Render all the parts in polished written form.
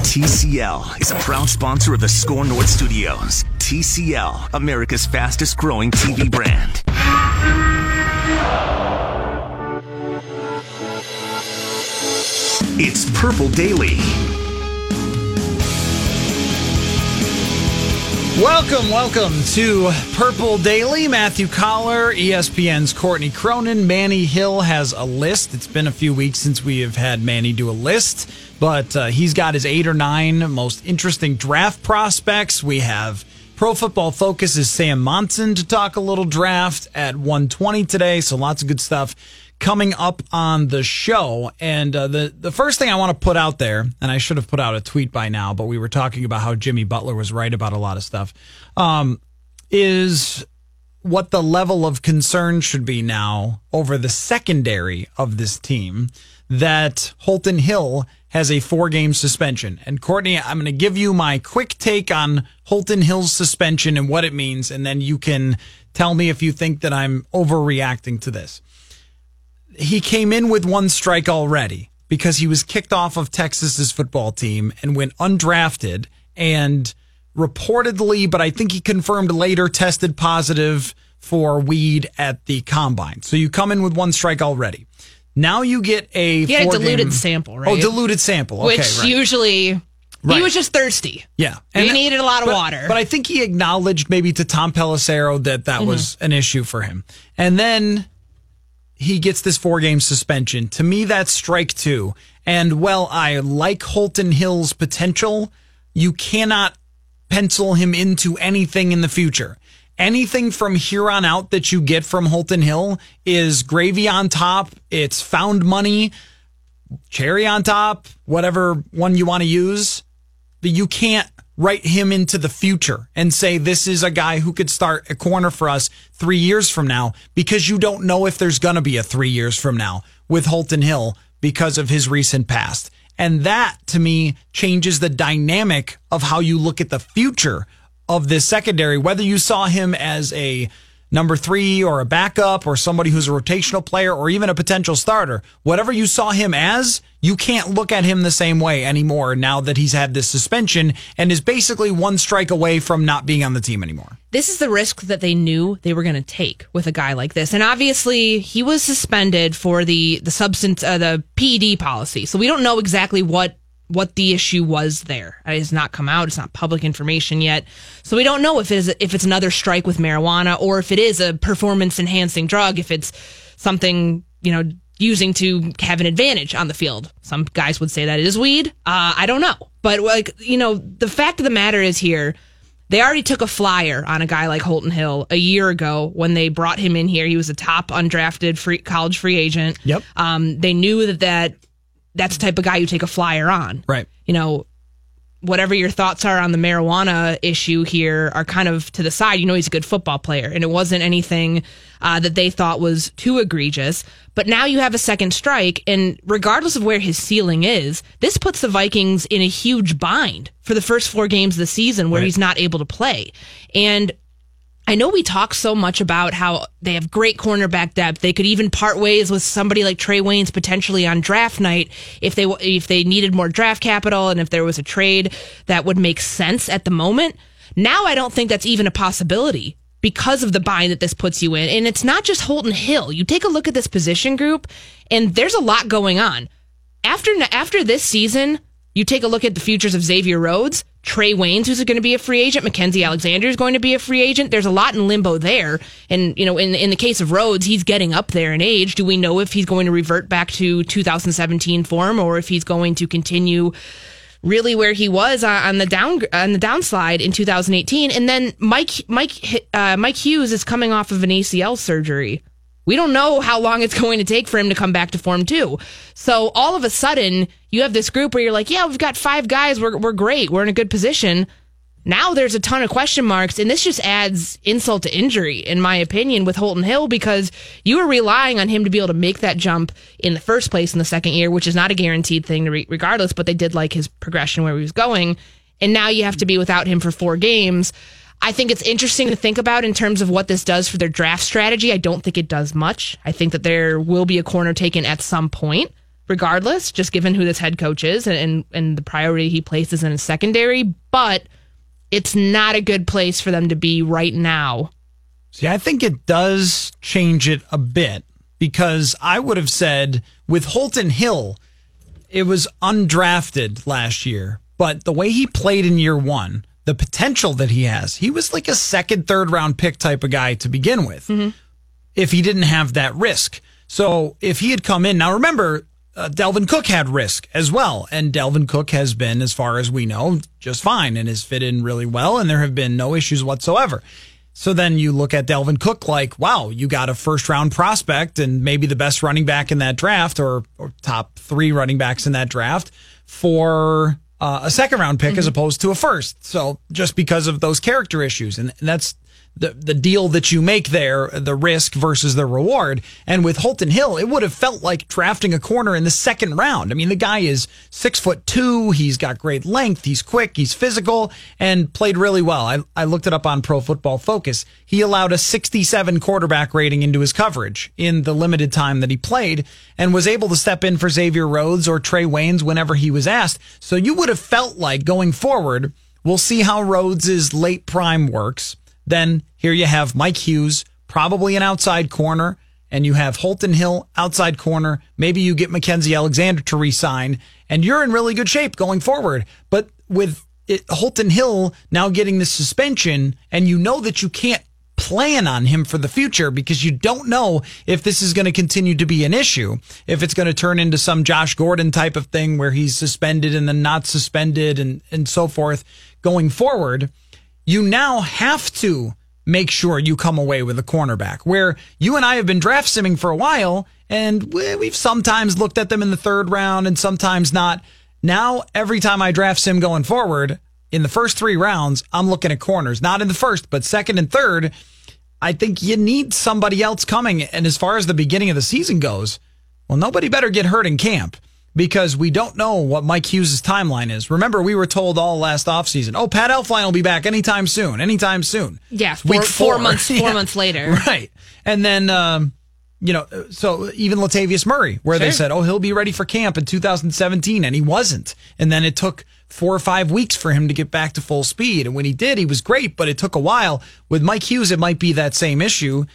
TCL is a proud sponsor of the Score North Studios. TCL, America's fastest growing TV brand. It's Purple Daily. Welcome to Purple Daily. Matthew Coller, ESPN's Courtney Cronin. Manny Hill has a list. It's been a few weeks since we have had Manny do a list, but he's got his 8 or 9 most interesting draft prospects. We have Pro Football Focus's Sam Monson to talk a little draft at 1:20 today, so lots of good stuff coming up on the show. And the first thing I want to put out there, and I should have put out a tweet by now, but we were talking about how Jimmy Butler was right about a lot of stuff, is what the level of concern should be now over the secondary of this team, that Holton Hill has a 4-game suspension. And Courtney, I'm going to give you my quick take on Holton Hill's suspension and what it means, and then you can tell me if you think that I'm overreacting to this. He came in with 1 strike already because he was kicked off of Texas's football team and went undrafted and reportedly, but I think he confirmed later, tested positive for weed at the combine. So you come in with 1 strike already. Now you get a diluted sample, right? Oh, diluted sample. Okay, which usually... Right. He was just thirsty. Yeah. And he needed a lot of water. But I think he acknowledged maybe to Tom Pelissero that was an issue for him. And then he gets this 4-game suspension. To me, that's strike 2. And while I like Holton Hill's potential, you cannot pencil him into anything in the future. Anything from here on out that you get from Holton Hill is gravy on top. It's found money, cherry on top, whatever one you want to use. But you can't write him into the future and say this is a guy who could start a corner for us 3 years from now, because you don't know if there's going to be a 3 years from now with Holton Hill because of his recent past. And that, to me, changes the dynamic of how you look at the future of this secondary, whether you saw him as a number 3 or a backup or somebody who's a rotational player or even a potential starter. Whatever you saw him as, you can't look at him the same way anymore now that he's had this suspension and is basically 1 strike away from not being on the team anymore. This is the risk that they knew they were going to take with a guy like this. And obviously, he was suspended for the substance, the PED policy. So we don't know exactly what the issue was there. It has not come out. It's not public information yet. So we don't know if it's another strike with marijuana or if it is a performance-enhancing drug, if it's something, using to have an advantage on the field. Some guys would say that it is weed. I don't know. But, the fact of the matter is here, they already took a flyer on a guy like Holton Hill a year ago when they brought him in here. He was a top undrafted college free agent. Yep. They knew that's the type of guy you take a flyer on. Right. Whatever your thoughts are on the marijuana issue here are kind of to the side. He's a good football player, and it wasn't anything that they thought was too egregious. But now you have a second strike, and regardless of where his ceiling is, this puts the Vikings in a huge bind for the first 4 games of the season where he's not able to play. And I know we talk so much about how they have great cornerback depth. They could even part ways with somebody like Trae Waynes potentially on draft night if they needed more draft capital and if there was a trade that would make sense at the moment. Now I don't think that's even a possibility because of the bind that this puts you in. And it's not just Holton Hill. You take a look at this position group, and there's a lot going on. After this season, You take a look at the futures of Xavier Rhodes, Trae Waynes, who's going to be a free agent, Mackenzie Alexander is going to be a free agent. There's a lot in limbo there. And, you know, in the case of Rhodes, he's getting up there in age. Do we know if he's going to revert back to 2017 form or if he's going to continue really where he was on the downslide in 2018? And then Mike Hughes is coming off of an ACL surgery. We don't know how long it's going to take for him to come back to form too. So all of a sudden, you have this group where you're like, yeah, we've got five guys. We're great. We're in a good position. Now there's a ton of question marks, and this just adds insult to injury, in my opinion, with Holton Hill, because you were relying on him to be able to make that jump in the first place in the second year, which is not a guaranteed thing regardless, but they did like his progression where he was going. And now you have to be without him for 4 games. I think it's interesting to think about in terms of what this does for their draft strategy. I don't think it does much. I think that there will be a corner taken at some point, regardless, just given who this head coach is and the priority he places in his secondary. But it's not a good place for them to be right now. See, I think it does change it a bit, because I would have said with Holton Hill, it was undrafted last year, but the way he played in year one, the potential that he has. He was like a second, third round pick type of guy to begin with, if he didn't have that risk. So if he had come in, now remember, Dalvin Cook had risk as well. And Dalvin Cook has been, as far as we know, just fine and has fit in really well. And there have been no issues whatsoever. So then you look at Dalvin Cook like, wow, you got a first round prospect and maybe the best running back in that draft or top 3 running backs in that draft for a second round pick as opposed to a first. So just because of those character issues. And that's the deal that you make there, the risk versus the reward. And with Holton Hill, it would have felt like drafting a corner in the second round. I mean, the guy is 6'2". He's got great length. He's quick. He's physical and played really well. I looked it up on Pro Football Focus. He allowed a 67 quarterback rating into his coverage in the limited time that he played and was able to step in for Xavier Rhodes or Trae Waynes whenever he was asked. So you would have felt like going forward, we'll see how Rhodes' late prime works. Then here you have Mike Hughes, probably an outside corner, and you have Holton Hill, outside corner. Maybe you get Mackenzie Alexander to re-sign, and you're in really good shape going forward. But with Holton Hill now getting the suspension, and you know that you can't plan on him for the future because you don't know if this is going to continue to be an issue, if it's going to turn into some Josh Gordon type of thing where he's suspended and then not suspended and so forth going forward. You now have to make sure you come away with a cornerback, where you and I have been draft simming for a while, and we've sometimes looked at them in the third round and sometimes not. Now, every time I draft sim going forward, in the first 3 rounds, I'm looking at corners. Not in the first, but second and third. I think you need somebody else coming. And as far as the beginning of the season goes, well, nobody better get hurt in camp, because we don't know what Mike Hughes' timeline is. Remember, we were told all last offseason, oh, Pat Elflein will be back anytime soon. Yeah, four months later. Right. And then, so even Latavius Murray, where they said, oh, he'll be ready for camp in 2017, and he wasn't. And then it took 4 or 5 weeks for him to get back to full speed. And when he did, he was great, but it took a while. With Mike Hughes, it might be that same issue.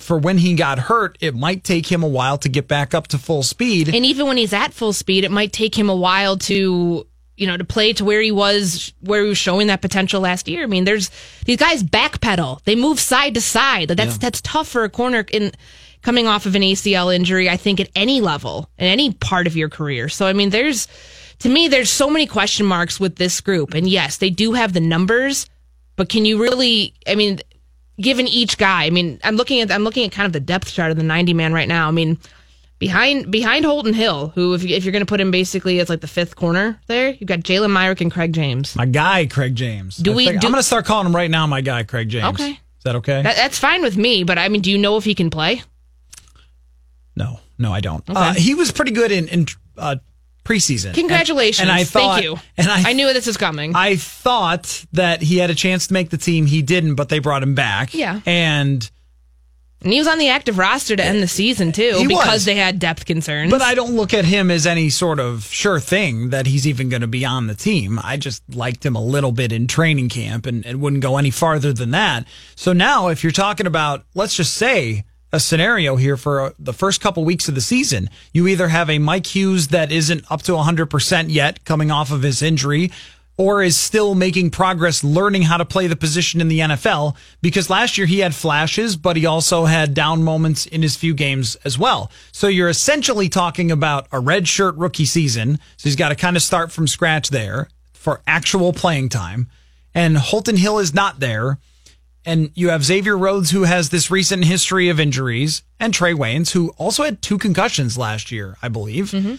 For when he got hurt, it might take him a while to get back up to full speed. And even when he's at full speed, it might take him a while to, to play to where he was showing that potential last year. I mean, there's these guys backpedal. They move side to side. That's tough for a corner coming off of an ACL injury, I think, at any level, in any part of your career. So, I mean, to me, there's so many question marks with this group. And yes, they do have the numbers, but can you really, given each guy, I'm looking at kind of the depth chart of the 90-man right now. I mean, behind Holton Hill, who if you're going to put him basically as like the 5th corner there, you've got Jalen Myrick and Craig James. My guy, Craig James. I'm going to start calling him right now, my guy, Craig James. Okay, is that okay? That's fine with me. But do you know if he can play? No, I don't. Okay. He was pretty good in preseason. Congratulations. And I thought, thank you. And I knew this was coming. I thought that he had a chance to make the team. He didn't, but they brought him back. Yeah. And he was on the active roster to end the season, too, because they had depth concerns. But I don't look at him as any sort of sure thing that he's even going to be on the team. I just liked him a little bit in training camp and wouldn't go any farther than that. So now, if you're talking about, let's just say a scenario here for the first couple weeks of the season. You either have a Mike Hughes that isn't up to 100% yet coming off of his injury, or is still making progress learning how to play the position in the NFL, because last year he had flashes, but he also had down moments in his few games as well. So you're essentially talking about a redshirt rookie season, so he's got to kind of start from scratch there for actual playing time, and Holton Hill is not there, and you have Xavier Rhodes, who has this recent history of injuries, and Trae Waynes, who also had 2 concussions last year, I believe. Mm-hmm.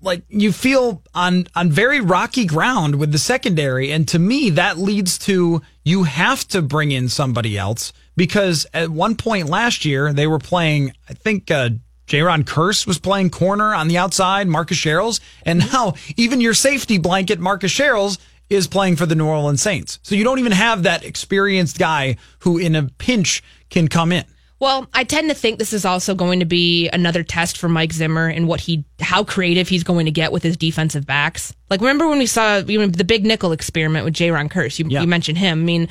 Like, you feel on very rocky ground with the secondary. And to me, that leads to you have to bring in somebody else, because at one point last year, they were playing, I think, Jayron Kearse was playing corner on the outside, Marcus Sherrill's. And now even your safety blanket, Marcus Sherrill's, is playing for the New Orleans Saints. So you don't even have that experienced guy who in a pinch can come in. Well, I tend to think this is also going to be another test for Mike Zimmer and how creative he's going to get with his defensive backs. Like, remember when we saw the big nickel experiment with Jayron Kearse? You mentioned him. I mean,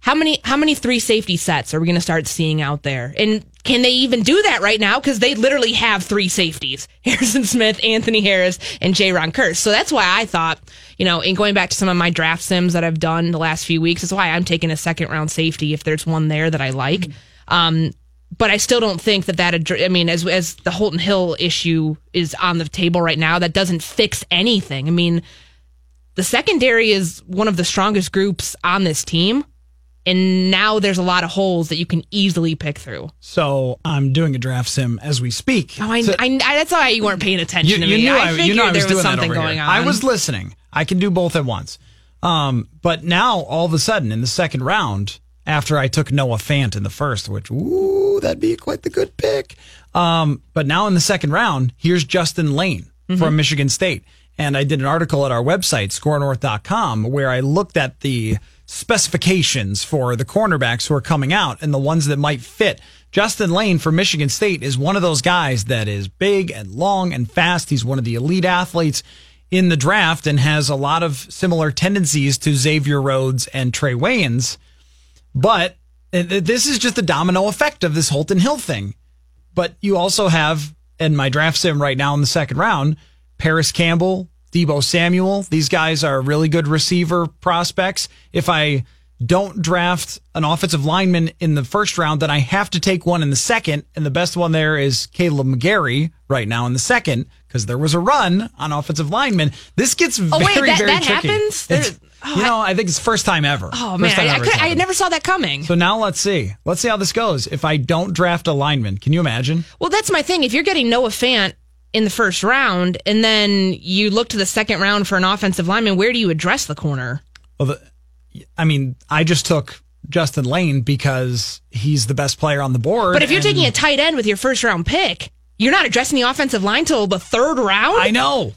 how many 3 safety sets are we going to start seeing out there? And can they even do that right now? Because they literally have 3 safeties: Harrison Smith, Anthony Harris, and Jayron Kearse. So that's why I thought, in going back to some of my draft sims that I've done the last few weeks, that's why I'm taking a second-round safety if there's one there that I like. Mm-hmm. But I still don't think as the Holton Hill issue is on the table right now, that doesn't fix anything. I mean, the secondary is one of the strongest groups on this team, and now there's a lot of holes that you can easily pick through. So I'm doing a draft sim as we speak. Oh, that's why you weren't paying attention to me. I figured there was something going on. I was listening. I can do both at once. But now, all of a sudden, in the second round, after I took Noah Fant in the first, which, that'd be quite the good pick. But now in the second round, here's Justin Layne from Michigan State. And I did an article at our website, scorenorth.com, where I looked at the specifications for the cornerbacks who are coming out and the ones that might fit. Justin Layne from Michigan State is one of those guys that is big and long and fast. He's one of the elite athletes in the draft and has a lot of similar tendencies to Xavier Rhodes and Trae Waynes. But this is just the domino effect of this Holton Hill thing. But you also have, in my draft sim right now in the second round, Paris Campbell, Deebo Samuel. These guys are really good receiver prospects. If I don't draft an offensive lineman in the first round, then I have to take one in the second. And the best one there is Caleb McGarry right now in the second, because there was a run on offensive linemen. This gets very tricky. Happens? I think it's first time ever. Oh, man, I never saw that coming. So now let's see. Let's see how this goes. If I don't draft a lineman, can you imagine? Well, that's my thing. If you're getting Noah Fant in the first round and then you look to the second round for an offensive lineman, where do you address the corner? Well, I just took Justin Layne because he's the best player on the board. But if you're taking a tight end with your first round pick, you're not addressing the offensive line till the third round? I know.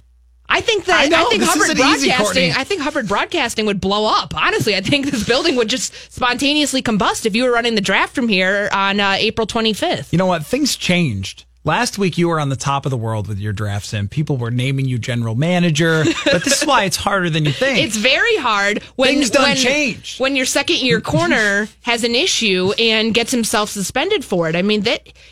I think Hubbard Broadcasting would blow up. Honestly, I think this building would just spontaneously combust if you were running the draft from here on April 25th. You know what? Things changed. Last week, you were on the top of the world with your drafts, and people were naming you general manager. But this is why it's harder than you think. It's very hard when your second-year corner has an issue and gets himself suspended for it. I mean,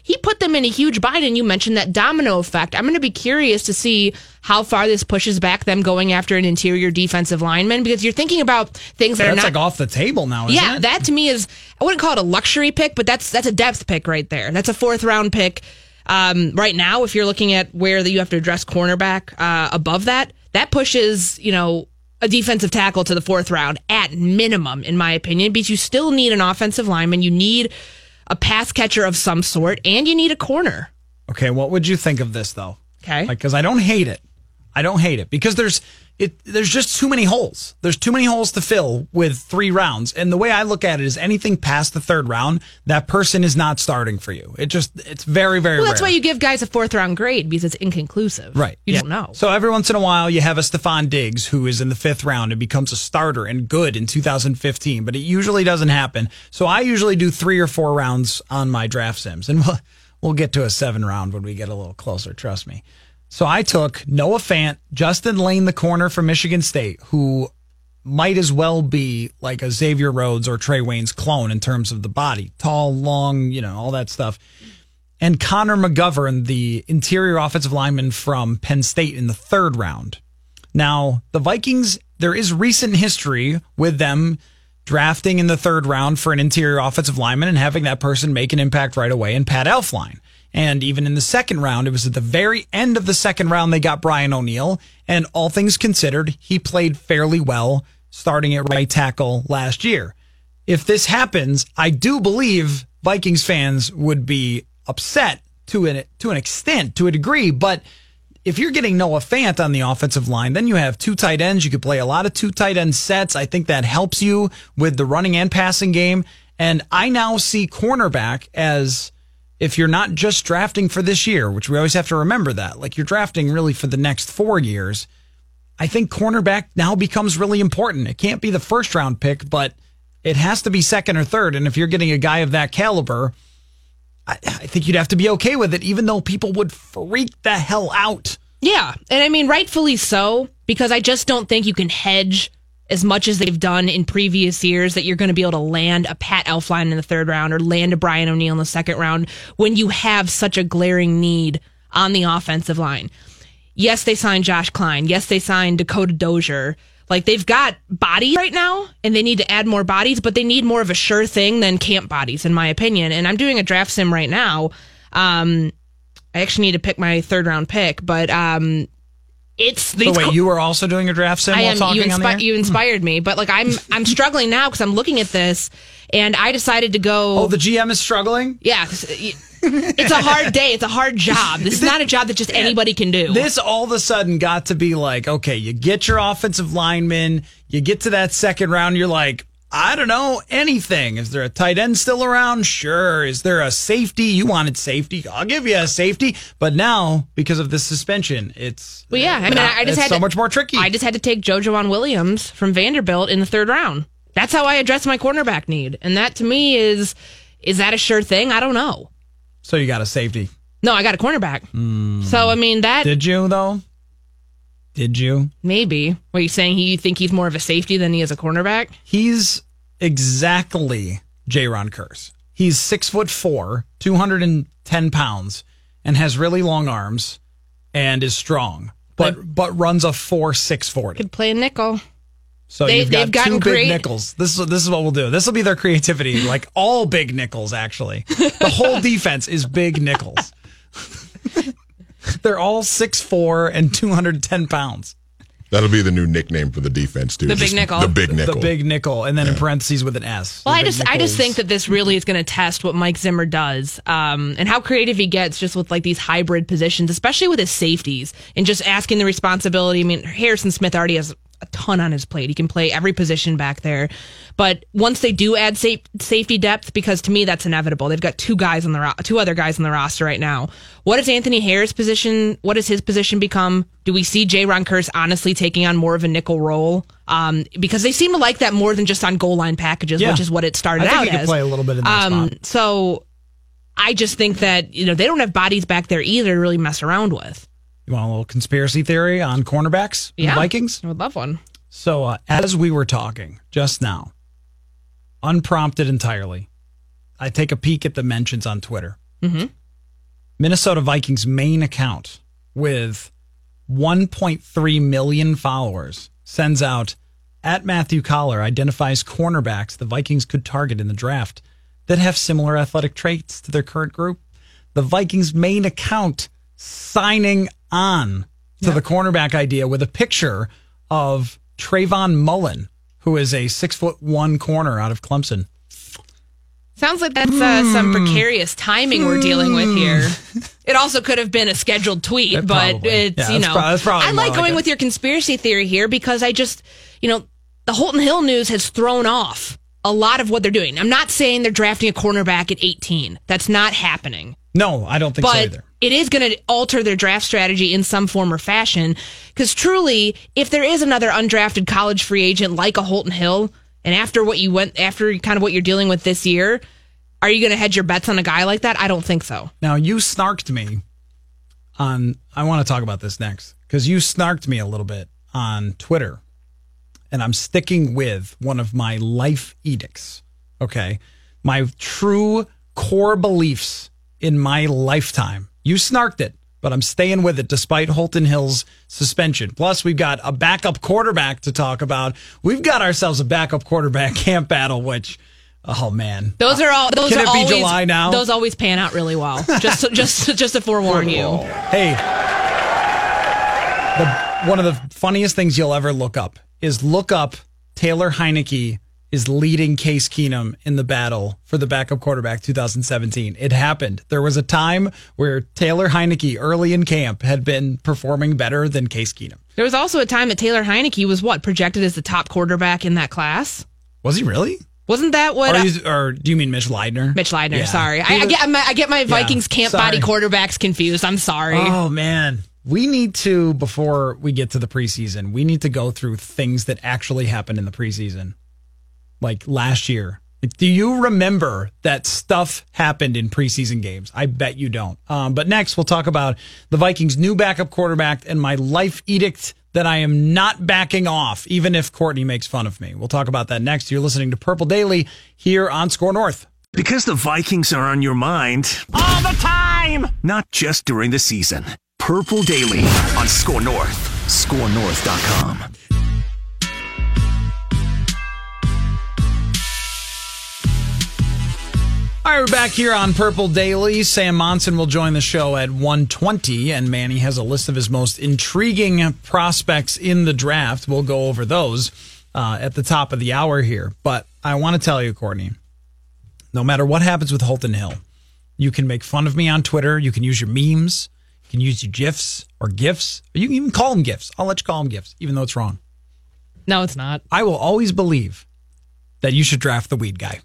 he put them in a huge bind, and you mentioned that domino effect. I'm going to be curious to see how far this pushes back them going after an interior defensive lineman, because you're thinking about things that are not... That's like off the table now, isn't it? Yeah, that to me is... I wouldn't call it a luxury pick, but that's a depth pick right there. That's a fourth-round pick. Right now, if you're looking at where you have to address cornerback above that, that pushes, a defensive tackle to the fourth round at minimum, in my opinion, because you still need an offensive lineman. You need a pass catcher of some sort, and you need a corner. Okay, what would you think of this, though? Okay. Because I don't hate it. I don't hate it because there's just too many holes. There's too many holes to fill with 3 rounds. And the way I look at it is anything past the third round, that person is not starting for you. It's very, very rare. That's why you give guys a fourth round grade, because it's inconclusive. Right. You don't know. So every once in a while you have a Stephon Diggs who is in the 5th round and becomes a starter and good in 2015, but it usually doesn't happen. So I usually do 3 or 4 rounds on my draft sims, and we'll get to a 7 round when we get a little closer. Trust me. So I took Noah Fant, Justin Layne, the corner from Michigan State, who might as well be like a Xavier Rhodes or Trae Waynes clone in terms of the body. Tall, long, all that stuff. and Connor McGovern, the interior offensive lineman from Penn State, in the third round. Now, the Vikings, there is recent history with them drafting in the third round for an interior offensive lineman and having that person make an impact right away in Pat Elflein. And even in the second round, it was at the very end of the second round they got Brian O'Neill. And all things considered, he played fairly well starting at right tackle last year. If this happens, I do believe Vikings fans would be upset to a degree, but if you're getting Noah Fant on the offensive line, then you have two tight ends. You could play a lot of two tight end sets. I think that helps you with the running and passing game. And I now see cornerback as, if you're not just drafting for this year, which we always have to remember that, like you're drafting really for the next 4 years, I think cornerback now becomes really important. It can't be the first round pick, but it has to be second or third. And if you're getting a guy of that caliber, I think you'd have to be okay with it, even though people would freak the hell out. Yeah, and I mean, rightfully so, because I just don't think you can hedge as much as they've done in previous years that you're going to be able to land a Pat Elflein in the third round or land a Brian O'Neill in the second round when you have such a glaring need on the offensive line. Yes, they signed Josh Klein. Yes, they signed Dakota Dozier. Like, they've got bodies right now, and they need to add more bodies, but they need more of a sure thing than camp bodies, in my opinion. And I'm doing a draft sim right now. I actually need to pick my third-round pick, but it's... So wait, you were also doing a draft sim while talking on the air? You inspired me, but like I'm struggling now because I'm looking at this, and I decided to go... Oh, the GM is struggling? Yeah, it's a hard day. It's a hard job. This is not a job that just anybody can do. This all of a sudden got to be like, okay, you get your offensive lineman, you get to that second round, you're like, I don't know anything. Is there a tight end still around? Sure. Is there a safety? You wanted safety. I'll give you a safety. But now, because of this suspension, it's well, yeah. I mean, I just had so much more tricky. I just had to take JoJuan Williams from Vanderbilt in the third round. That's how I address my cornerback need. And that, to me, is that a sure thing? I don't know. So you got a safety? No, I got a cornerback. So, I mean, that... Did you, though? Did you? Maybe. What, are you saying you think he's more of a safety than he is a cornerback? He's exactly Jayron Kearse. He's 6'4", 210 pounds, and has really long arms, and is strong, but runs a 4.6 40. Could play a nickel. So they've got two big nickels. This is what we'll do. This will be their creativity. Like, all big nickels, actually. The whole defense is big nickels. They're all 6'4" and 210 pounds. That'll be the new nickname for the defense, too. The big nickel. The big nickel. The big nickel, and then in parentheses with an S. Well, I just think that this really is going to test what Mike Zimmer does and how creative he gets just with like these hybrid positions, especially with his safeties and just asking the responsibility. I mean, Harrison Smith already has a ton on his plate. He can play every position back there. But once they do add safety depth, because to me that's inevitable. They've got two other guys on the roster right now. What does Anthony Harris' position? What does his position become? Do we see Jayron Kearse honestly taking on more of a nickel role? Because they seem to like that more than just on goal line packages, which is what it started out as. I think he could play a little bit in that spot. So I just think that they don't have bodies back there either to really mess around with. You want a little conspiracy theory on cornerbacks and Vikings? I would love one. So as we were talking just now, unprompted entirely, I take a peek at the mentions on Twitter. Mm-hmm. Minnesota Vikings main account with 1.3 million followers sends out at Matthew Coller identifies cornerbacks the Vikings could target in the draft that have similar athletic traits to their current group. The Vikings main account signing on to the cornerback idea with a picture of Trayvon Mullen, who is a 6'1" corner out of Clemson. Sounds like that's some precarious timing we're dealing with here. It also could have been a scheduled tweet, I like going with your conspiracy theory here because I just, the Holton Hill news has thrown off a lot of what they're doing. I'm not saying they're drafting a cornerback at 18. That's not happening. No, I don't think so either. It is going to alter their draft strategy in some form or fashion, because truly, if there is another undrafted college free agent like a Holton Hill, and after kind of what you're dealing with this year, are you going to hedge your bets on a guy like that? I don't think so. Now, you snarked me on, I want to talk about this next, because you snarked me a little bit on Twitter, and I'm sticking with one of my life edicts, okay? My true core beliefs in my lifetime. You snarked it, but I'm staying with it despite Holton Hill's suspension. Plus, we've got a backup quarterback to talk about. We've got ourselves a backup quarterback camp battle, which, oh man, those are always July now? Those always pan out really well. just to forewarn you. Hey, one of the funniest things you'll ever look up Taylor Heineke is leading Case Keenum in the battle for the backup quarterback 2017. It happened. There was a time where Taylor Heineke early in camp had been performing better than Case Keenum. There was also a time that Taylor Heineke was projected as the top quarterback in that class. Was he really? Wasn't that what? Or do you mean Mitch Leidner? Mitch Leidner, yeah. Sorry. I get my Vikings camp body quarterbacks confused. I'm sorry. Oh, man. We need to, before we get to the preseason, we need to go through things that actually happened in the preseason. Like last year. Do you remember that stuff happened in preseason games? I bet you don't. But next, we'll talk about the Vikings' new backup quarterback and my life edict that I am not backing off, even if Courtney makes fun of me. We'll talk about that next. You're listening to Purple Daily here on Score North. Because the Vikings are on your mind all the time, not just during the season. Purple Daily on Score North. ScoreNorth.com. All right, we're back here on Purple Daily. Sam Monson will join the show at 1:20, and Manny has a list of his most intriguing prospects in the draft. We'll go over those at the top of the hour here. But I want to tell you, Courtney, no matter what happens with Holton Hill, you can make fun of me on Twitter. You can use your memes. You can use your GIFs or GIFs. Or you can even call them GIFs. I'll let you call them GIFs, even though it's wrong. No, it's not. I will always believe that you should draft the weed guy.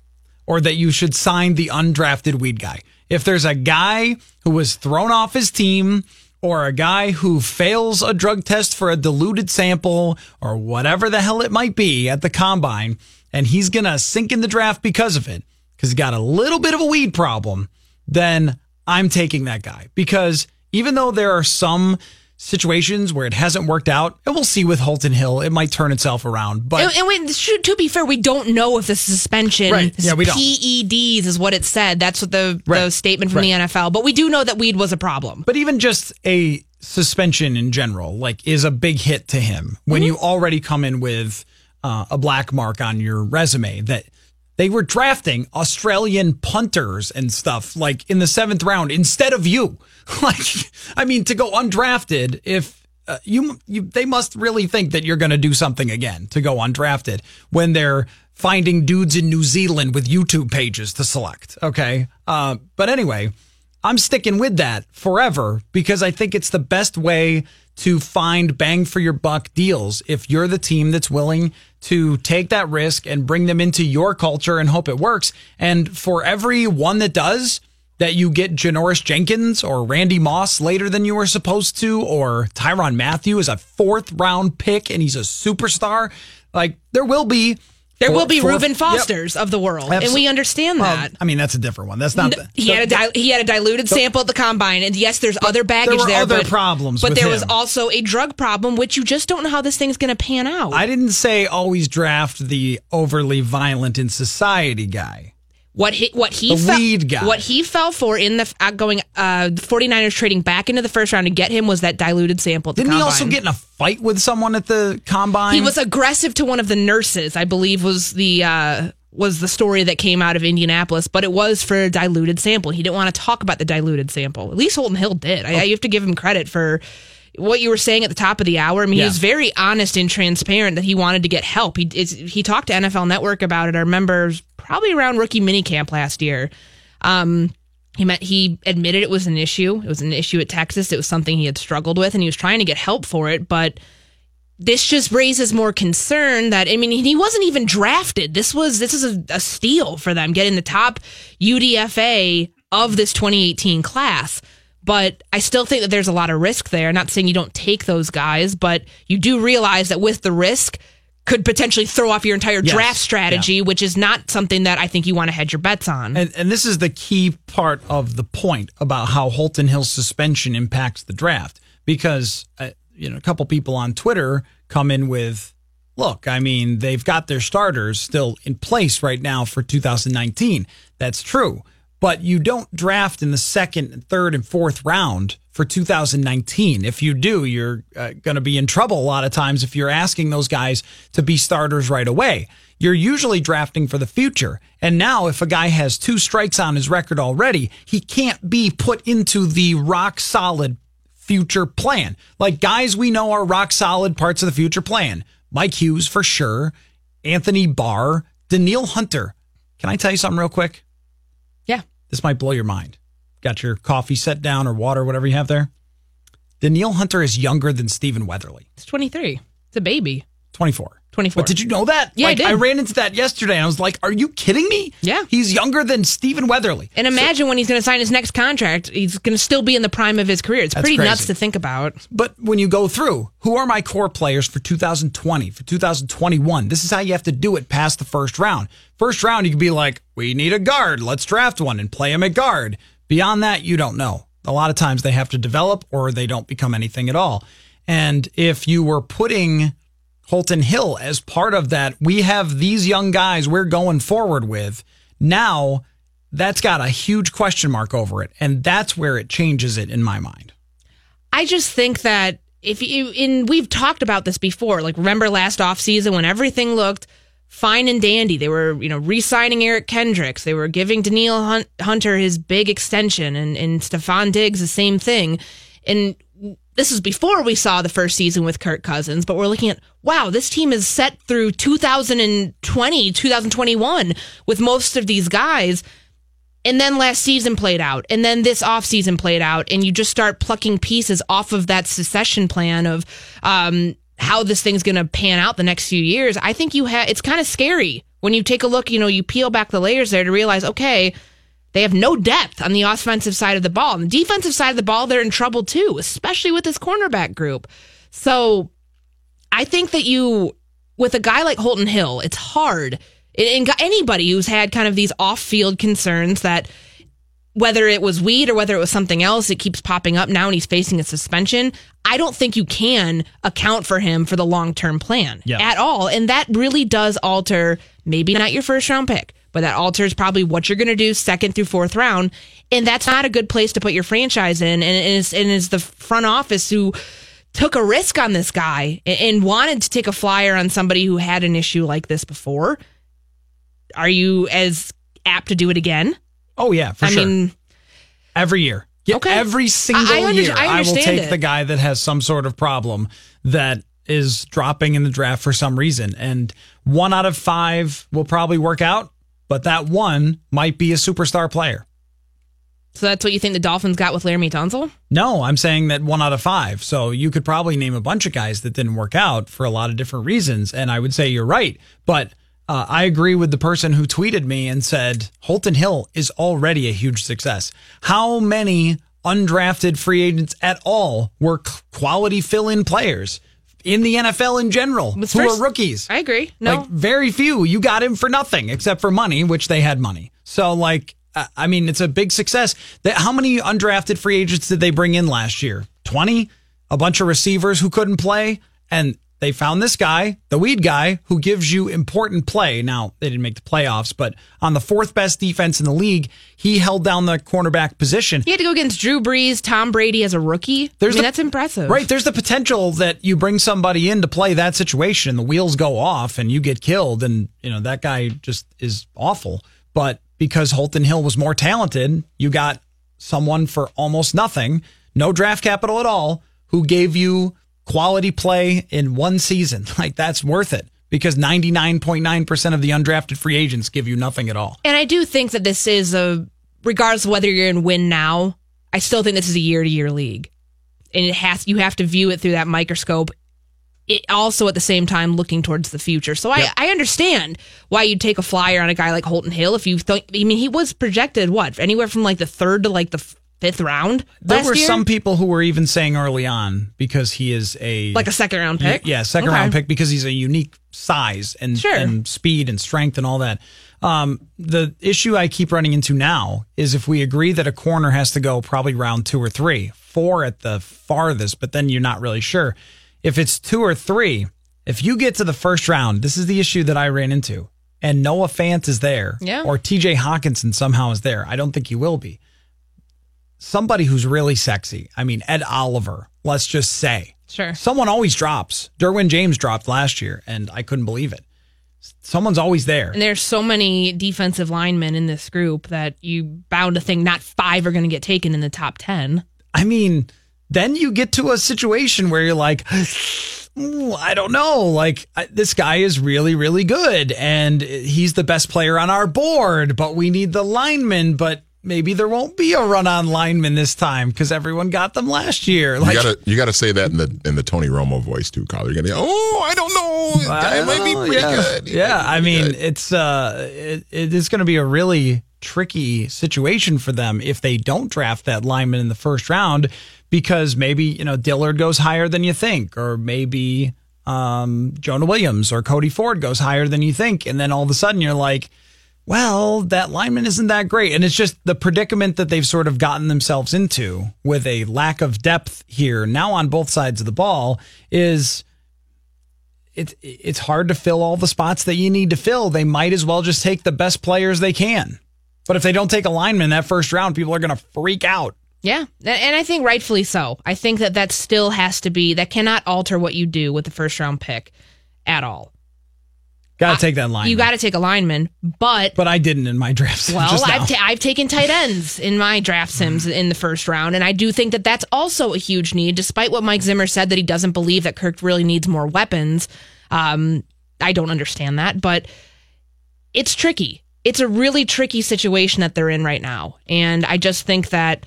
Or that you should sign the undrafted weed guy. If there's a guy who was thrown off his team, or a guy who fails a drug test for a diluted sample, or whatever the hell it might be at the combine, and he's going to sink in the draft because of it, because he's got a little bit of a weed problem, then I'm taking that guy. Because even though there are some situations where it hasn't worked out, and we'll see with Holton Hill, it might turn itself around. But to be fair, we don't know if the suspension, right. Yeah, PEDs is what it said. That's what the statement from the NFL. But we do know that weed was a problem. But even just a suspension in general, is a big hit to him when you already come in with a black mark on your resume that they were drafting Australian punters and stuff in the 7th round instead of you. To go undrafted, if they must really think that you're going to do something again to go undrafted when they're finding dudes in New Zealand with YouTube pages to select. Okay. But anyway, I'm sticking with that forever because I think it's the best way to find bang for your buck deals if you're the team that's willing to take that risk and bring them into your culture and hope it works. And for every one that does, that you get Janoris Jenkins or Randy Moss later than you were supposed to, or Tyrann Mathieu is a 4th-round pick and he's a superstar. There will be Reuben Fosters of the world, and we understand that. That's a different one. That's not. He had a diluted sample at the combine, and yes, there's other baggage there. There were other problems, but there was also a drug problem, which you just don't know how this thing's going to pan out. I didn't say always draft the overly violent in society guy. What he fell for in the outgoing 49ers trading back into the 1st round to get him was that diluted sample at the combine. Didn't he also get in a fight with someone at the combine? He was aggressive to one of the nurses, I believe was the story that came out of Indianapolis, but it was for a diluted sample. He didn't want to talk about the diluted sample. At least Holton Hill did. You have to give him credit for what you were saying at the top of the hour. He was very honest and transparent that he wanted to get help. He talked to NFL Network about it. I remember probably around rookie minicamp last year. He admitted it was an issue. It was an issue at Texas. It was something he had struggled with, and he was trying to get help for it. But this just raises more concern that, he wasn't even drafted. This is a steal for them, getting the top UDFA of this 2018 class. But I still think that there's a lot of risk there. I'm not saying you don't take those guys, but you do realize that with the risk could potentially throw off your entire draft strategy, which is not something that I think you want to hedge your bets on. And this is the key part of the point about how Holton Hill's suspension impacts the draft, because a couple people on Twitter come in with, they've got their starters still in place right now for 2019. That's true. But you don't draft in the second, third, and fourth round for 2019. If you do, you're going to be in trouble a lot of times if you're asking those guys to be starters right away. You're usually drafting for the future. And now if a guy has 2 strikes on his record already, he can't be put into the rock-solid future plan. Like guys we know are rock-solid parts of the future plan. Mike Hughes, for sure. Anthony Barr. Danielle Hunter. Can I tell you something real quick? Yeah. This might blow your mind. Got your coffee set down or water, whatever you have there. Danielle Hunter is younger than Stephen Weatherly. He's 23. It's a baby. 24. But did you know that? Yeah, I did. I ran into that yesterday, and I was like, are you kidding me? Yeah. He's younger than Stephen Weatherly. And imagine when he's going to sign his next contract, he's going to still be in the prime of his career. It's pretty crazy. Nuts to think about. But when you go through, who are my core players for 2020, for 2021? This is how you have to do it past the first round. First round, you can be like, we need a guard. Let's draft one and play him at guard. Beyond that, you don't know. A lot of times they have to develop or they don't become anything at all. And if you were putting Holton Hill as part of that, we have these young guys we're going forward with. Now, that's got a huge question mark over it, and that's where it changes it in my mind. I just think that if you, and we've talked about this before, like remember last offseason when everything looked fine and dandy. They were, re-signing Eric Kendricks. They were giving Danielle Hunter his big extension and Stephon Diggs the same thing. And this is before we saw the first season with Kirk Cousins, but we're looking at, wow, this team is set through 2020, 2021 with most of these guys. And then last season played out, and then this offseason played out, and you just start plucking pieces off of that succession plan of how this thing's going to pan out the next few years. I think it's kind of scary when you take a look, you peel back the layers there to realize, okay, they have no depth on the offensive side of the ball. On the defensive side of the ball, they're in trouble too, especially with this cornerback group. So I think that with a guy like Holton Hill, it's hard. And anybody who's had kind of these off-field concerns that whether it was weed or whether it was something else, it keeps popping up now and he's facing a suspension. I don't think you can account for him for the long-term plan at all. And that really does alter maybe not your first-round pick, but that alters probably what you're going to do second through fourth round. And that's not a good place to put your franchise in. And it's the front office who took a risk on this guy and wanted to take a flyer on somebody who had an issue like this before. Are you as apt to do it again? Oh, yeah, for sure. I mean, every year. Yeah, okay. Every single year, I will take the guy that has some sort of problem that is dropping in the draft for some reason. And 1 out of 5 will probably work out, but that one might be a superstar player. So that's what you think the Dolphins got with Laramie Tunsil? No, I'm saying that 1 out of 5. So you could probably name a bunch of guys that didn't work out for a lot of different reasons, and I would say you're right, but I agree with the person who tweeted me and said, Holton Hill is already a huge success. How many undrafted free agents at all were quality fill-in players in the NFL in general who are rookies? I agree. No. Very few. You got him for nothing except for money, which they had money. So, it's a big success. How many undrafted free agents did they bring in last year? 20? A bunch of receivers who couldn't play? And they found this guy, the weed guy, who gives you important play. Now, they didn't make the playoffs, but on the 4th best defense in the league, he held down the cornerback position. He had to go against Drew Brees, Tom Brady as a rookie. That's impressive. Right, there's the potential that you bring somebody in to play that situation, and the wheels go off, and you get killed, and that guy just is awful. But because Holton Hill was more talented, you got someone for almost nothing, no draft capital at all, who gave you quality play in one season. That's worth it, because 99.9% of the undrafted free agents give you nothing at all. And I do think that this is regardless of whether you're in win now, I still think this is a year-to-year league. And you have to view it through that microscope, it also at the same time looking towards the future. So yep. I understand why you'd take a flyer on a guy like Holton Hill if you think, he was projected, anywhere from the 3rd to the 5th round. There were some people who were even saying early on, because he is a second round pick. Yeah, second round pick, because he's a unique size and speed and strength and all that. The issue I keep running into now is if we agree that a corner has to go probably round 2 or 3, 4 at the farthest, but then you're not really sure. If it's 2 or 3, if you get to the first round, this is the issue that I ran into. and Noah Fant is there, or TJ Hawkinson somehow is there, I don't think he will be. Somebody who's really sexy. I mean, Ed Oliver, let's just say. Sure. Someone always drops. Derwin James dropped last year, and I couldn't believe it. Someone's always there. And there's so many defensive linemen in this group that you bound to think not five are going to get taken in the top 10. I mean, then you get to a situation where you're like, I don't know. Like, this guy is really, really good, and he's the best player on our board, but we need the lineman, but maybe there won't be a run-on lineman this time because everyone got them last year. Like, you gotta say that in the Tony Romo voice too, Kyle. You're gonna be, I don't know, this guy might be pretty good. Yeah, I mean, it's it is gonna be a really tricky situation for them if they don't draft that lineman in the first round, because maybe Dillard goes higher than you think, or maybe Jonah Williams or Cody Ford goes higher than you think, and then all of a sudden you're like, well, that lineman isn't that great. And it's just the predicament that they've sort of gotten themselves into with a lack of depth here now on both sides of the ball. Is it's hard to fill all the spots that you need to fill. They might as well just take the best players they can. But if they don't take a lineman that first round, people are going to freak out. Yeah, and I think rightfully so. I think that still has to be, that cannot alter what you do with the first round pick at all. Got to take that lineman. You got to take a lineman, but I didn't in my drafts. Well, just now. I've taken tight ends in my draft sims in the first round, and I do think that that's also a huge need, despite what Mike Zimmer said that he doesn't believe that Kirk really needs more weapons. I don't understand that, but it's tricky. It's a really tricky situation that they're in right now, and I just think that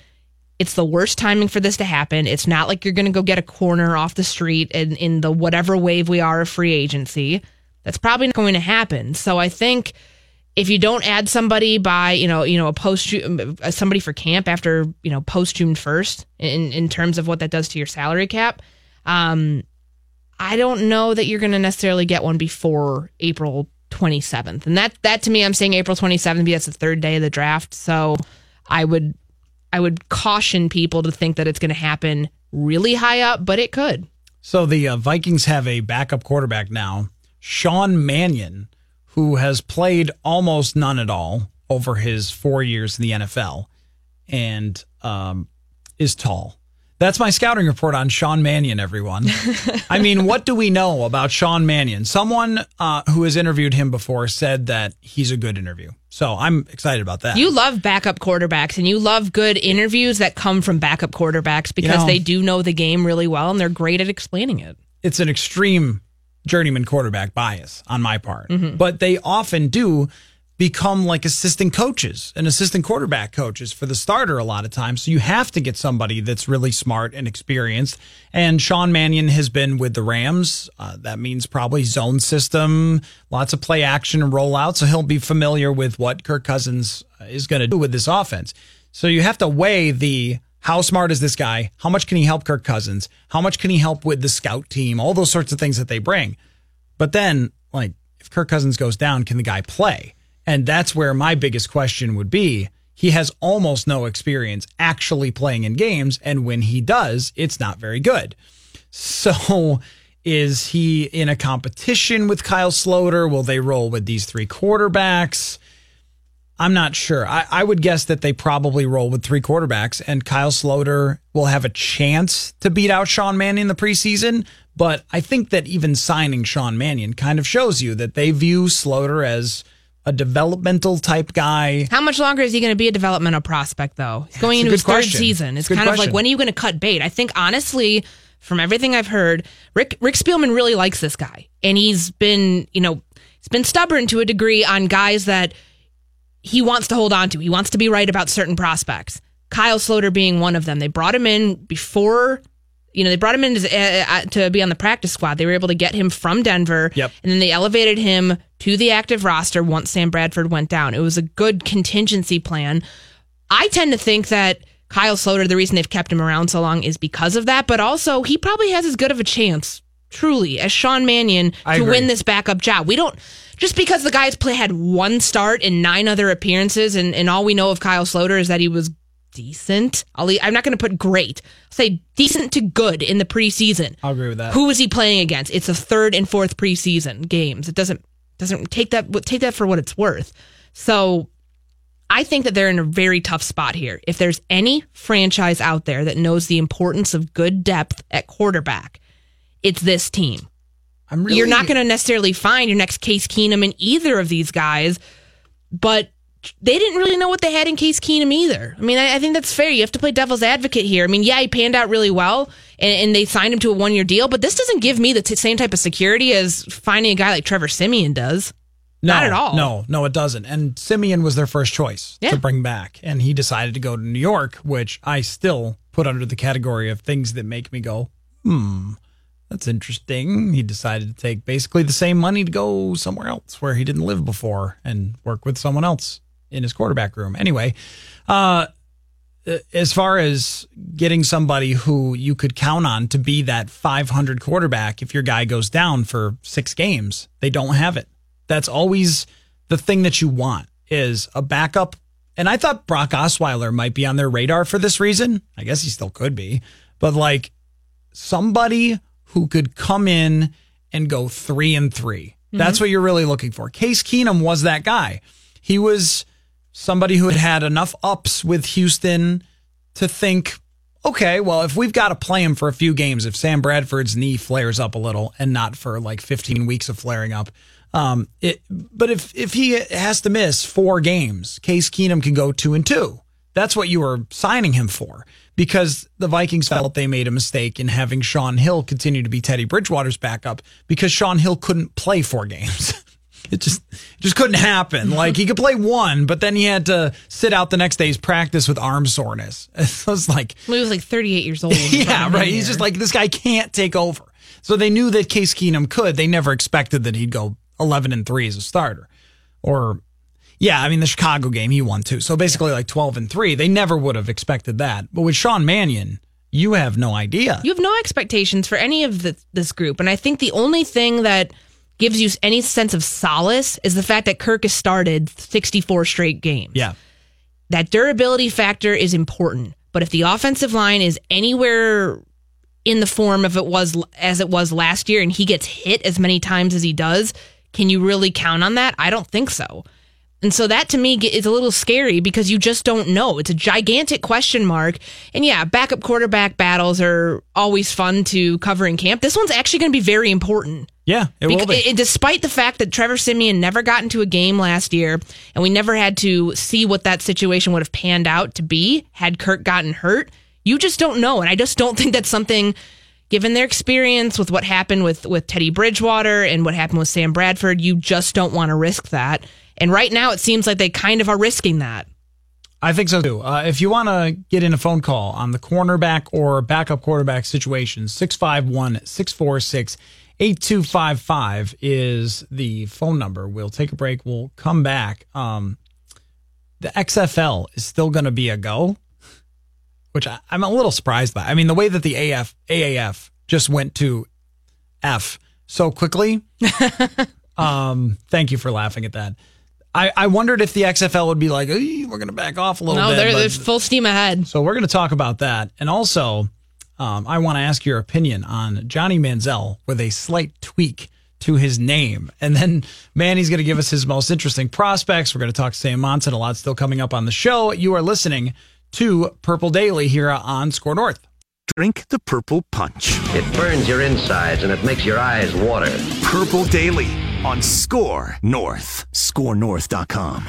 it's the worst timing for this to happen. It's not like you're going to go get a corner off the street in the whatever wave we are of free agency. That's probably not going to happen. So I think if you don't add somebody by a post somebody for camp after post June 1st in terms of what that does to your salary cap, I don't know that you're going to necessarily get one before April 27th. And that to me, I'm saying April 27th because that's the third day of the draft. So I would caution people to think that it's going to happen really high up, but it could. So the Vikings have a backup quarterback now, Sean Mannion, who has played almost none at all over his 4 years in the NFL and is tall. That's my scouting report on Sean Mannion, everyone. I mean, what do we know about Sean Mannion? Someone who has interviewed him before said that he's a good interview. So I'm excited about that. You love backup quarterbacks, and you love good interviews that come from backup quarterbacks because they do know the game really well, and they're great at explaining it. It's an extreme journeyman quarterback bias on my part, but they often do become like assistant coaches and assistant quarterback coaches for the starter a lot of times. So you have to get somebody that's really smart and experienced. And Sean Mannion has been with the Rams. That means probably zone system, lots of play action and rollout. So he'll be familiar with what Kirk Cousins is going to do with this offense. So you have to weigh the how smart is this guy? How much can he help Kirk Cousins? How much can he help with the scout team? All those sorts of things that they bring. But then, like, if Kirk Cousins goes down, can the guy play? And that's where my biggest question would be. He has almost no experience actually playing in games, and when he does, it's not very good. So is he in a competition with Kyle Sloter? Will they roll with these three quarterbacks? I'm not sure. I would guess that they probably roll with three quarterbacks, and Kyle Sloter will have a chance to beat out Sean Mannion in the preseason. But I think that even signing Sean Mannion kind of shows you that they view Sloter as a developmental type guy. How much longer is he going to be a developmental prospect, though? He's going into his third season. It's kind of like, when are you going to cut bait? I think, honestly, from everything I've heard, Rick Spielman really likes this guy, and he's been, he's been stubborn to a degree on guys that he wants to hold on to. He wants to be right about certain prospects. Kyle Sloter being one of them. They brought him in before, they brought him in to be on the practice squad. They were able to get him from Denver, and then they elevated him to the active roster once Sam Bradford went down. It was a good contingency plan. I tend to think that Kyle Sloter, the reason they've kept him around so long is because of that, but also he probably has as good of a chance, truly, as Sean Mannion to win this backup job. We don't... Just because the guy's had one start and nine other appearances, and all we know of Kyle Sloter is that he was decent. I'm not going to put great. I'll say decent to good in the preseason. I'll agree with that. Who was he playing against? It's the third and fourth preseason games. It doesn't Doesn't take that for what it's worth. So I think that they're in a very tough spot here. If there's any franchise out there that knows the importance of good depth at quarterback, it's this team. You're not going to necessarily find your next Case Keenum in either of these guys, but they didn't really know what they had in Case Keenum either. I mean, I think that's fair. You have to play devil's advocate here. I mean, yeah, he panned out really well, and they signed him to a one-year deal, but this doesn't give me the same type of security as finding a guy like Trevor Siemian does. No, not at all. No, it doesn't. And Siemian was their first choice to bring back, and he decided to go to New York, which I still put under the category of things that make me go, that's interesting. He decided to take basically the same money to go somewhere else where he didn't live before and work with someone else in his quarterback room. Anyway, as far as getting somebody who you could count on to be that 500 quarterback, if your guy goes down for 6 games, they don't have it. That's always the thing that you want is a backup. And I thought Brock Osweiler might be on their radar for this reason. I guess he still could be, but like somebody who could come in and go 3-3. Mm-hmm. That's what you're really looking for. Case Keenum was that guy. He was somebody who had had enough ups with Houston to think, okay, well, if we've got to play him for a few games, if Sam Bradford's knee flares up a little and not for like 15 weeks of flaring up, but if he has to miss 4 games, Case Keenum can go 2-2. That's what you were signing him for, because the Vikings felt they made a mistake in having Shaun Hill continue to be Teddy Bridgewater's backup because Shaun Hill couldn't play 4 games. It just couldn't happen. Like, he could play 1, but then he had to sit out the next day's practice with arm soreness. So it's like, well, he was like 38 years old. Yeah, right. He's just like, this guy can't take over. So they knew that Case Keenum could. They never expected that he'd go 11-3 as a starter, or. Yeah, I mean, the Chicago game, he won too. So basically like 12-3. They never would have expected that. But with Sean Mannion, you have no idea. You have no expectations for any of this group. And I think the only thing that gives you any sense of solace is the fact that Kirk has started 64 straight games. Yeah. That durability factor is important. But if the offensive line is anywhere in the form of it was last year and he gets hit as many times as he does, can you really count on that? I don't think so. And so that, to me, is a little scary because you just don't know. It's a gigantic question mark. And yeah, backup quarterback battles are always fun to cover in camp. This one's actually going to be very important. Yeah, it will be. Despite the fact that Trevor Siemian never got into a game last year, and we never had to see what that situation would have panned out to be had Kirk gotten hurt, you just don't know. And I just don't think that's something, given their experience with what happened with Teddy Bridgewater and what happened with Sam Bradford, you just don't want to risk that. And right now, it seems like they kind of are risking that. I think so, too. If you want to get in a phone call on the cornerback or backup quarterback situation, 651-646-8255 is the phone number. We'll take a break. We'll come back. The XFL is still going to be a go, which I'm a little surprised by. I mean, the way that the AAF just went to F so quickly. Thank you for laughing at that. I wondered if the XFL would be like, we're going to back off a little bit. No, they're full steam ahead. So we're going to talk about that. And also, I want to ask your opinion on Johnny Manziel with a slight tweak to his name. And then Manny's going to give us his most interesting prospects. We're going to talk to Sam Monson. A lot still coming up on the show. You are listening to Purple Daily here on Score North. Drink the Purple Punch. It burns your insides and it makes your eyes water. Purple Daily on Score North. ScoreNorth.com.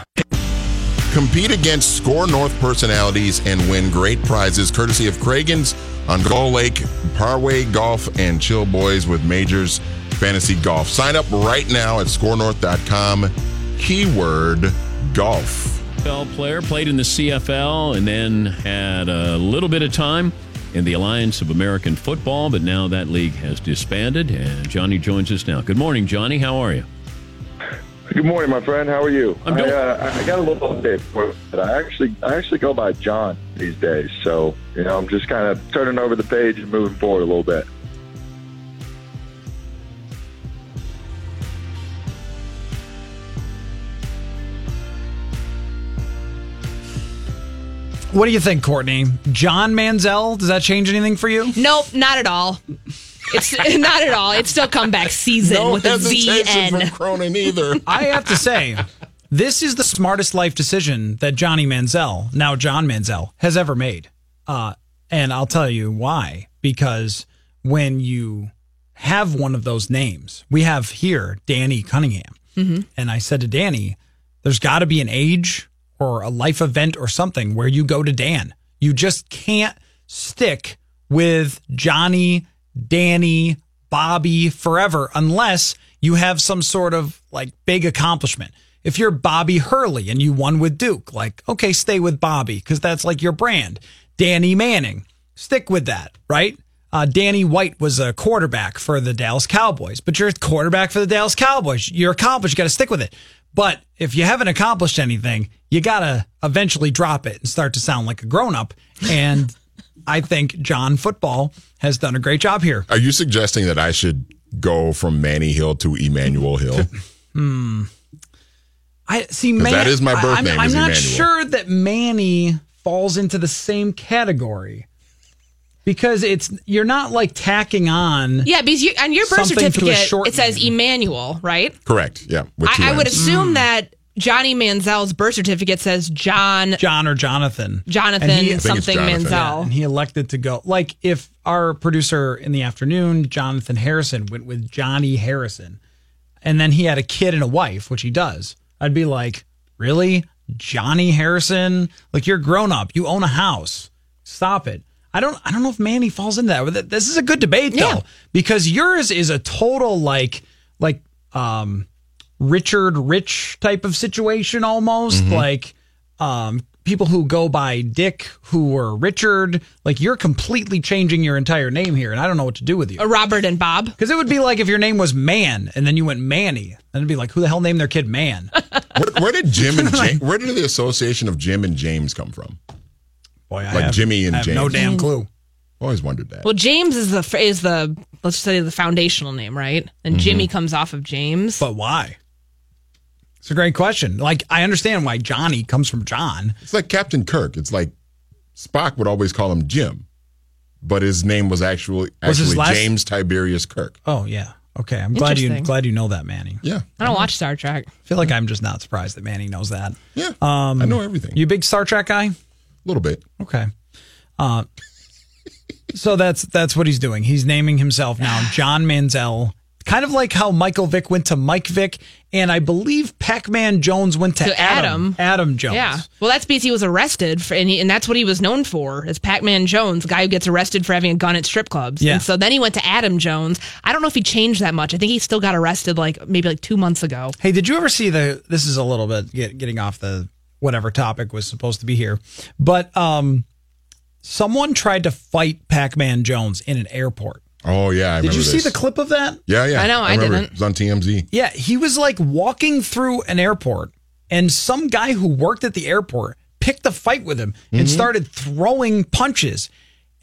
Compete against Score North personalities and win great prizes courtesy of Craigan's on Gull Lake, Parway Golf, and Chill Boys with Majors Fantasy Golf. Sign up right now at ScoreNorth.com. Keyword golf. Player played in the CFL and then had a little bit of time in the Alliance of American Football, but now that league has disbanded, and Johnny joins us now. Good morning, Johnny. How are you? Good morning, my friend. How are you? I got a little update for you, but I actually go by John these days, so you know, I'm just kind of turning over the page and moving forward a little bit. What do you think, Courtney? John Manziel, does that change anything for you? Nope, not at all. It's not at all. It's still comeback season with a Z-N. No hesitation from Cronin either. I have to say, this is the smartest life decision that Johnny Manziel, now John Manziel, has ever made. And I'll tell you why. Because when you have one of those names, we have here Danny Cunningham. Mm-hmm. And I said to Danny, there's got to be an age or a life event or something where you go to Dan. You just can't stick with Johnny, Danny, Bobby forever unless you have some sort of like big accomplishment. If you're Bobby Hurley and you won with Duke, like, okay, stay with Bobby because that's like your brand. Danny Manning, stick with that, right? Danny White was a quarterback for the Dallas Cowboys, but you're a quarterback for the Dallas Cowboys. You're accomplished. You got to stick with it. But if you haven't accomplished anything, you got to eventually drop it and start to sound like a grown-up. And I think John Football has done a great job here. Are you suggesting that I should go from Manny Hill to Emmanuel Hill? I see. That is my birth name. I'm not sure that Manny falls into the same category. Because it's you're not like tacking on. Yeah, because on your birth certificate it says Emmanuel, right? Correct. Yeah. I would assume that Johnny Manziel's birth certificate says John or Jonathan. Jonathan Manziel. Yeah, and he elected to go. Like if our producer in the afternoon, Jonathan Harrison, went with Johnny Harrison, and then he had a kid and a wife, which he does, I'd be like, really? Johnny Harrison? Like you're grown up. You own a house. Stop it. I don't know if Manny falls into that. This is a good debate, though, because yours is a total like Richard Rich type of situation almost, like people who go by Dick who were Richard. Like you're completely changing your entire name here, and I don't know what to do with you. Robert and Bob, because it would be like if your name was Man and then you went Manny, and it'd be like who the hell named their kid Man? Where did Jim and where did the association of Jim and James come from? Boy, Jimmy and James. No damn clue. Always wondered that. Well, James is the let's say the foundational name, right? And Jimmy comes off of James. But why? It's a great question. Like I understand why Johnny comes from John. It's like Captain Kirk. It's like Spock would always call him Jim, but his name was actually James Tiberius Kirk. Oh yeah. Okay, I'm glad you know that, Manny. Yeah. I don't watch Star Trek. I feel like I'm just not surprised that Manny knows that. Yeah. I know everything. You a big Star Trek guy? A little bit. Okay. So that's what he's doing. He's naming himself now John Manziel, kind of like how Michael Vick went to Mike Vick, and I believe Pac-Man Jones went to Adam Jones. Yeah. Well, that's because he was arrested, and that's what he was known for, is Pac-Man Jones, the guy who gets arrested for having a gun at strip clubs. Yeah. And so then he went to Adam Jones. I don't know if he changed that much. I think he still got arrested maybe 2 months ago. Hey, did you ever see this is a little bit getting off the whatever topic was supposed to be here. But someone tried to fight Pac-Man Jones in an airport. Oh, yeah. I remember Did you see the clip of that? Yeah, yeah. I know, I didn't. It was on TMZ. Yeah, he was like walking through an airport, and some guy who worked at the airport picked a fight with him and started throwing punches.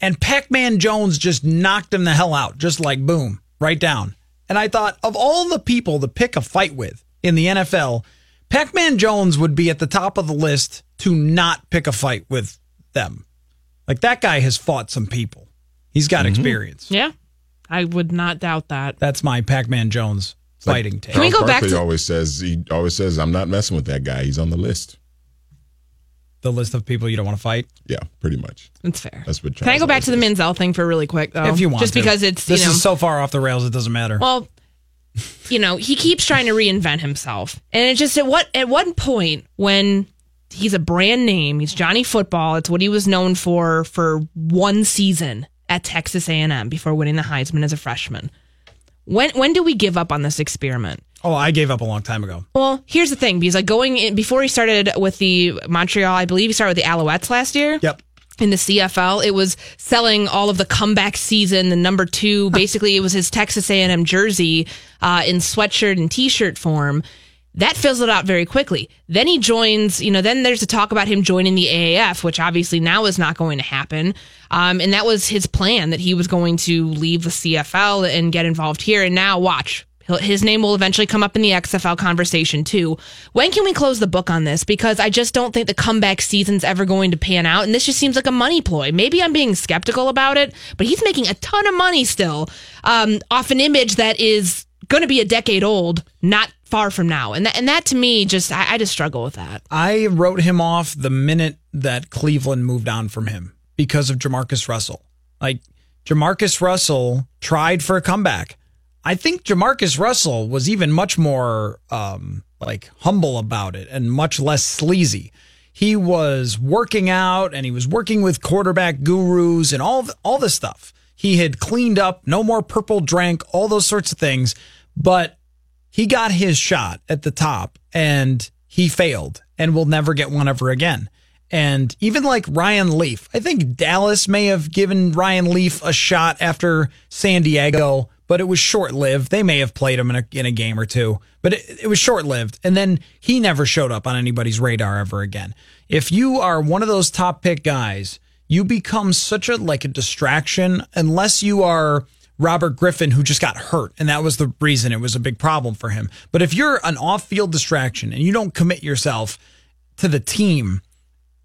And Pac-Man Jones just knocked him the hell out, just like boom, right down. And I thought, of all the people to pick a fight with in the NFL, Pac-Man Jones would be at the top of the list to not pick a fight with them. Like, that guy has fought some people. He's got experience. Yeah, I would not doubt that. That's my Pac-Man Jones fighting take. Can we go back to... He always says, I'm not messing with that guy. He's on the list. The list of people you don't want to fight? Yeah, pretty much. That's fair. That's what. Can I go back to the Manziel thing for really quick, though? If you want Just to. Because it's, This is so far off the rails, it doesn't matter. Well... he keeps trying to reinvent himself. And it just at one point when he's a brand name, he's Johnny Football, it's what he was known for one season at Texas A&M before winning the Heisman as a freshman. When do we give up on this experiment? Oh, I gave up a long time ago. Well, here's the thing, because before he started with the Montreal, I believe he started with the Alouettes last year. Yep. In the CFL, it was selling all of the comeback season, the number 2. Basically, it was his Texas A&M jersey in sweatshirt and T-shirt form. That fizzled out very quickly. Then he joins, then there's a talk about him joining the AAF, which obviously now is not going to happen. And that was his plan, that he was going to leave the CFL and get involved here. And now watch. His name will eventually come up in the XFL conversation too. When can we close the book on this? Because I just don't think the comeback season's ever going to pan out. And this just seems like a money ploy. Maybe I'm being skeptical about it, but he's making a ton of money still off an image that is going to be a decade old, not far from now. And that to me, just I just struggle with that. I wrote him off the minute that Cleveland moved on from him because of Jamarcus Russell. Like, Jamarcus Russell tried for a comeback. I think Jamarcus Russell was even much more humble about it and much less sleazy. He was working out and he was working with quarterback gurus and all this stuff. He had cleaned up, no more purple drank, all those sorts of things. But he got his shot at the top and he failed and will never get one ever again. And even like Ryan Leaf, I think Dallas may have given Ryan Leaf a shot after San Diego, but it was short-lived. They may have played him in a game or two, but it was short-lived. And then he never showed up on anybody's radar ever again. If you are one of those top-pick guys, you become such a distraction, unless you are Robert Griffin, who just got hurt, and that was the reason it was a big problem for him. But if you're an off-field distraction and you don't commit yourself to the team,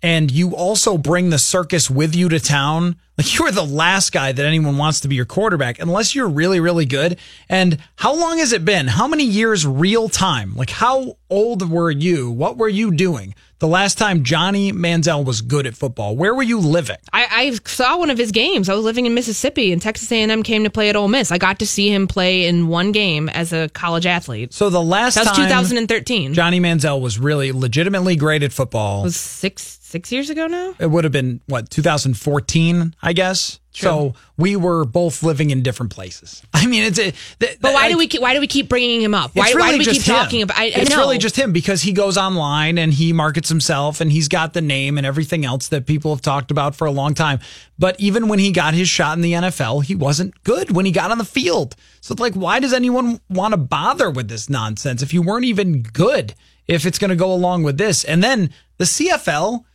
and you also bring the circus with you to town, like, you are the last guy that anyone wants to be your quarterback, unless you're really, really good. And how long has it been? How many years real time? Like, how old were you? What were you doing the last time Johnny Manziel was good at football? Where were you living? I saw one of his games. I was living in Mississippi, and Texas A&M came to play at Ole Miss. I got to see him play in one game as a college athlete. So the last time... That was 2013. Johnny Manziel was really legitimately great at football. It was six years ago now? It would have been, 2014, I guess. True. So we were both living in different places. I mean, but why do we keep bringing him up? It's really just him, because he goes online and he markets himself and he's got the name and everything else that people have talked about for a long time. But even when he got his shot in the NFL, he wasn't good when he got on the field. So why does anyone want to bother with this nonsense if you weren't even good? If it's going to go along with this, and then the CFL.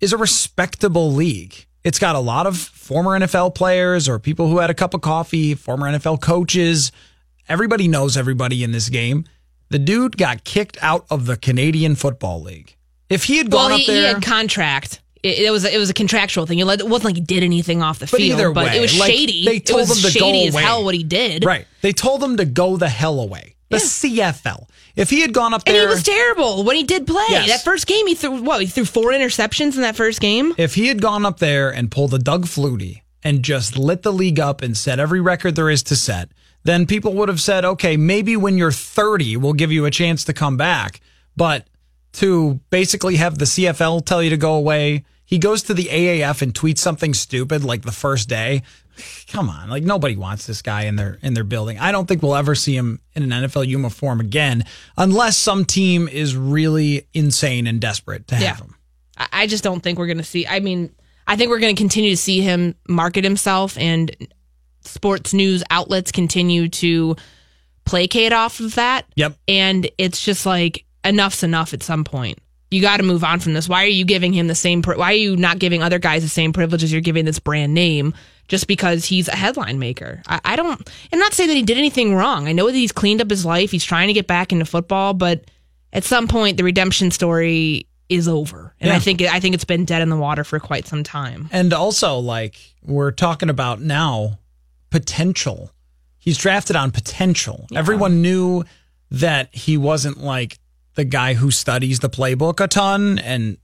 Is a respectable league. It's got a lot of former NFL players or people who had a cup of coffee, former NFL coaches. Everybody knows everybody in this game. The dude got kicked out of the Canadian Football League. If he had gone up there... Well, he had contract. It was a contractual thing. It wasn't like he did anything off the field. Either way, it was shady. They told him to go away. It was shady as hell what he did. Right. They told him to go the hell away. The CFL. If he had gone up there... And he was terrible when he did play. Yes. That first game, he threw four interceptions in that first game? If he had gone up there and pulled a Doug Flutie and just lit the league up and set every record there is to set, then people would have said, okay, maybe when you're 30, we'll give you a chance to come back. But to basically have the CFL tell you to go away, he goes to the AAF and tweets something stupid the first day. Come on, nobody wants this guy in their building. I don't think we'll ever see him in an NFL uniform again, unless some team is really insane and desperate to have him. I just don't think we're going to see. I mean, I think we're going to continue to see him market himself, and sports news outlets continue to placate off of that. Yep. And it's just enough's enough at some point. You got to move on from this. Why are you giving him the same? Why are you not giving other guys the same privileges you're giving this brand name? Just because he's a headline maker. I don't... And not saying that he did anything wrong. I know that he's cleaned up his life. He's trying to get back into football. But at some point, the redemption story is over. And I think it's been dead in the water for quite some time. And also, we're talking about now, potential. He's drafted on potential. Yeah. Everyone knew that he wasn't, the guy who studies the playbook a ton and...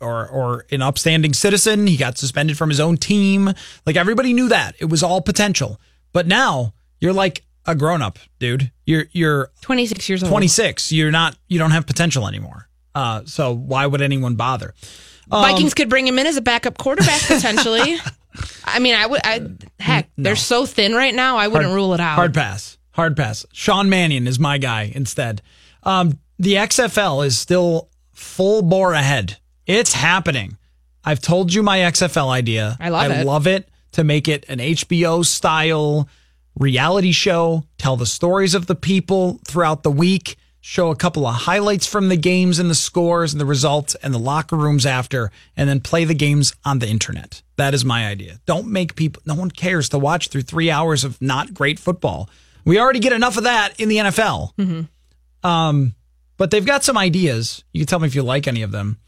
Or an upstanding citizen. He got suspended from his own team. Everybody knew that. It was all potential. But now you're a grown-up, dude. You're 26 years old. 26. You don't have potential anymore. So why would anyone bother? Vikings could bring him in as a backup quarterback potentially. I mean, no. They're so thin right now. I wouldn't rule it out. Hard pass. Sean Mannion is my guy instead. The XFL is still full bore ahead. It's happening. I've told you my XFL idea. I love it, to make it an HBO-style reality show, tell the stories of the people throughout the week, show a couple of highlights from the games and the scores and the results and the locker rooms after, and then play the games on the internet. That is my idea. Don't make people... No one cares to watch through 3 hours of not great football. We already get enough of that in the NFL. Mm-hmm. But they've got some ideas. You can tell me if you like any of them.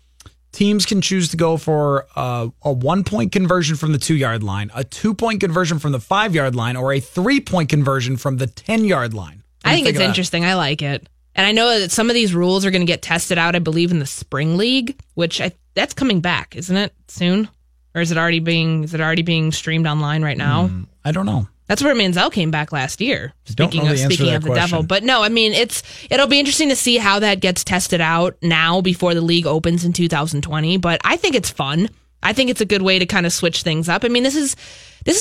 Teams can choose to go for a 1-point conversion from the 2-yard line, a 2-point conversion from the 5-yard line, or a 3-point conversion from the 10-yard line. I think it's interesting. I like it. And I know that some of these rules are going to get tested out, I believe, in the spring league, which that's coming back, isn't it? Soon? Or is it already being streamed online right now? I don't know. That's where Manziel came back last year. Speaking of the devil, but no, I mean it'll be interesting to see how that gets tested out now before the league opens in 2020. But I think it's fun. I think it's a good way to kind of switch things up. I mean, this is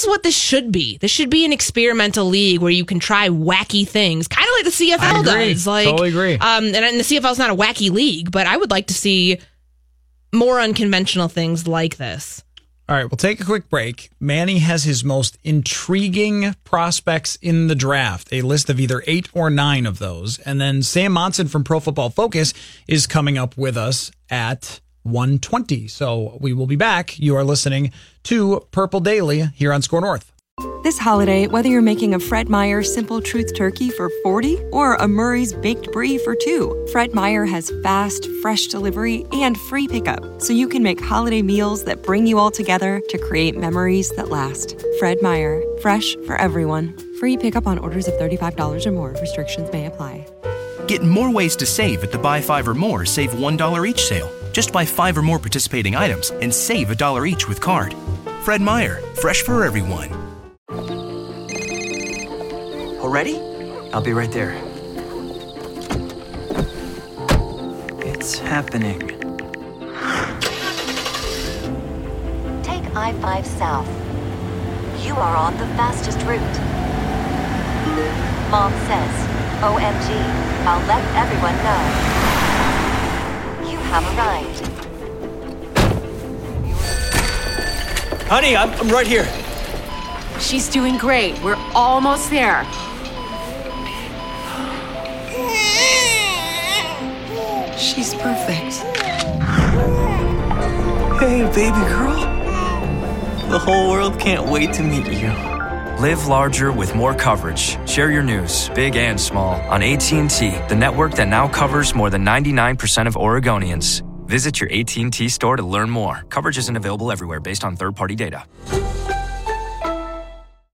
what this should be. This should be an experimental league where you can try wacky things, kind of like the CFL does. Like, totally agree. And the CFL's not a wacky league, but I would like to see more unconventional things like this. All right, we'll take a quick break. Manny has his most intriguing prospects in the draft, a list of either 8 or 9 of those. And then Sam Monson from Pro Football Focus is coming up with us at 1:20. So we will be back. You are listening to Purple Daily here on Score North. This holiday, whether you're making a Fred Meyer Simple Truth Turkey for 40 or a Murray's Baked Brie for 2, Fred Meyer has fast, fresh delivery and free pickup, so you can make holiday meals that bring you all together to create memories that last. Fred Meyer, fresh for everyone. Free pickup on orders of $35 or more. Restrictions may apply. Get more ways to save at the Buy 5 or More Save $1 each sale. Just buy 5 or more participating items and save $1 each with card. Fred Meyer, fresh for everyone. Already? I'll be right there. It's happening. Take I-5 South. You are on the fastest route. Mom says, OMG, I'll let everyone know. You have arrived. Honey, I'm right here. She's doing great. We're almost there. She's perfect. Hey, baby girl. The whole world can't wait to meet you. Live larger with more coverage. Share your news, big and small, on AT&T, the network that now covers more than 99% of Oregonians. Visit your AT&T store to learn more. Coverage isn't available everywhere based on third-party data.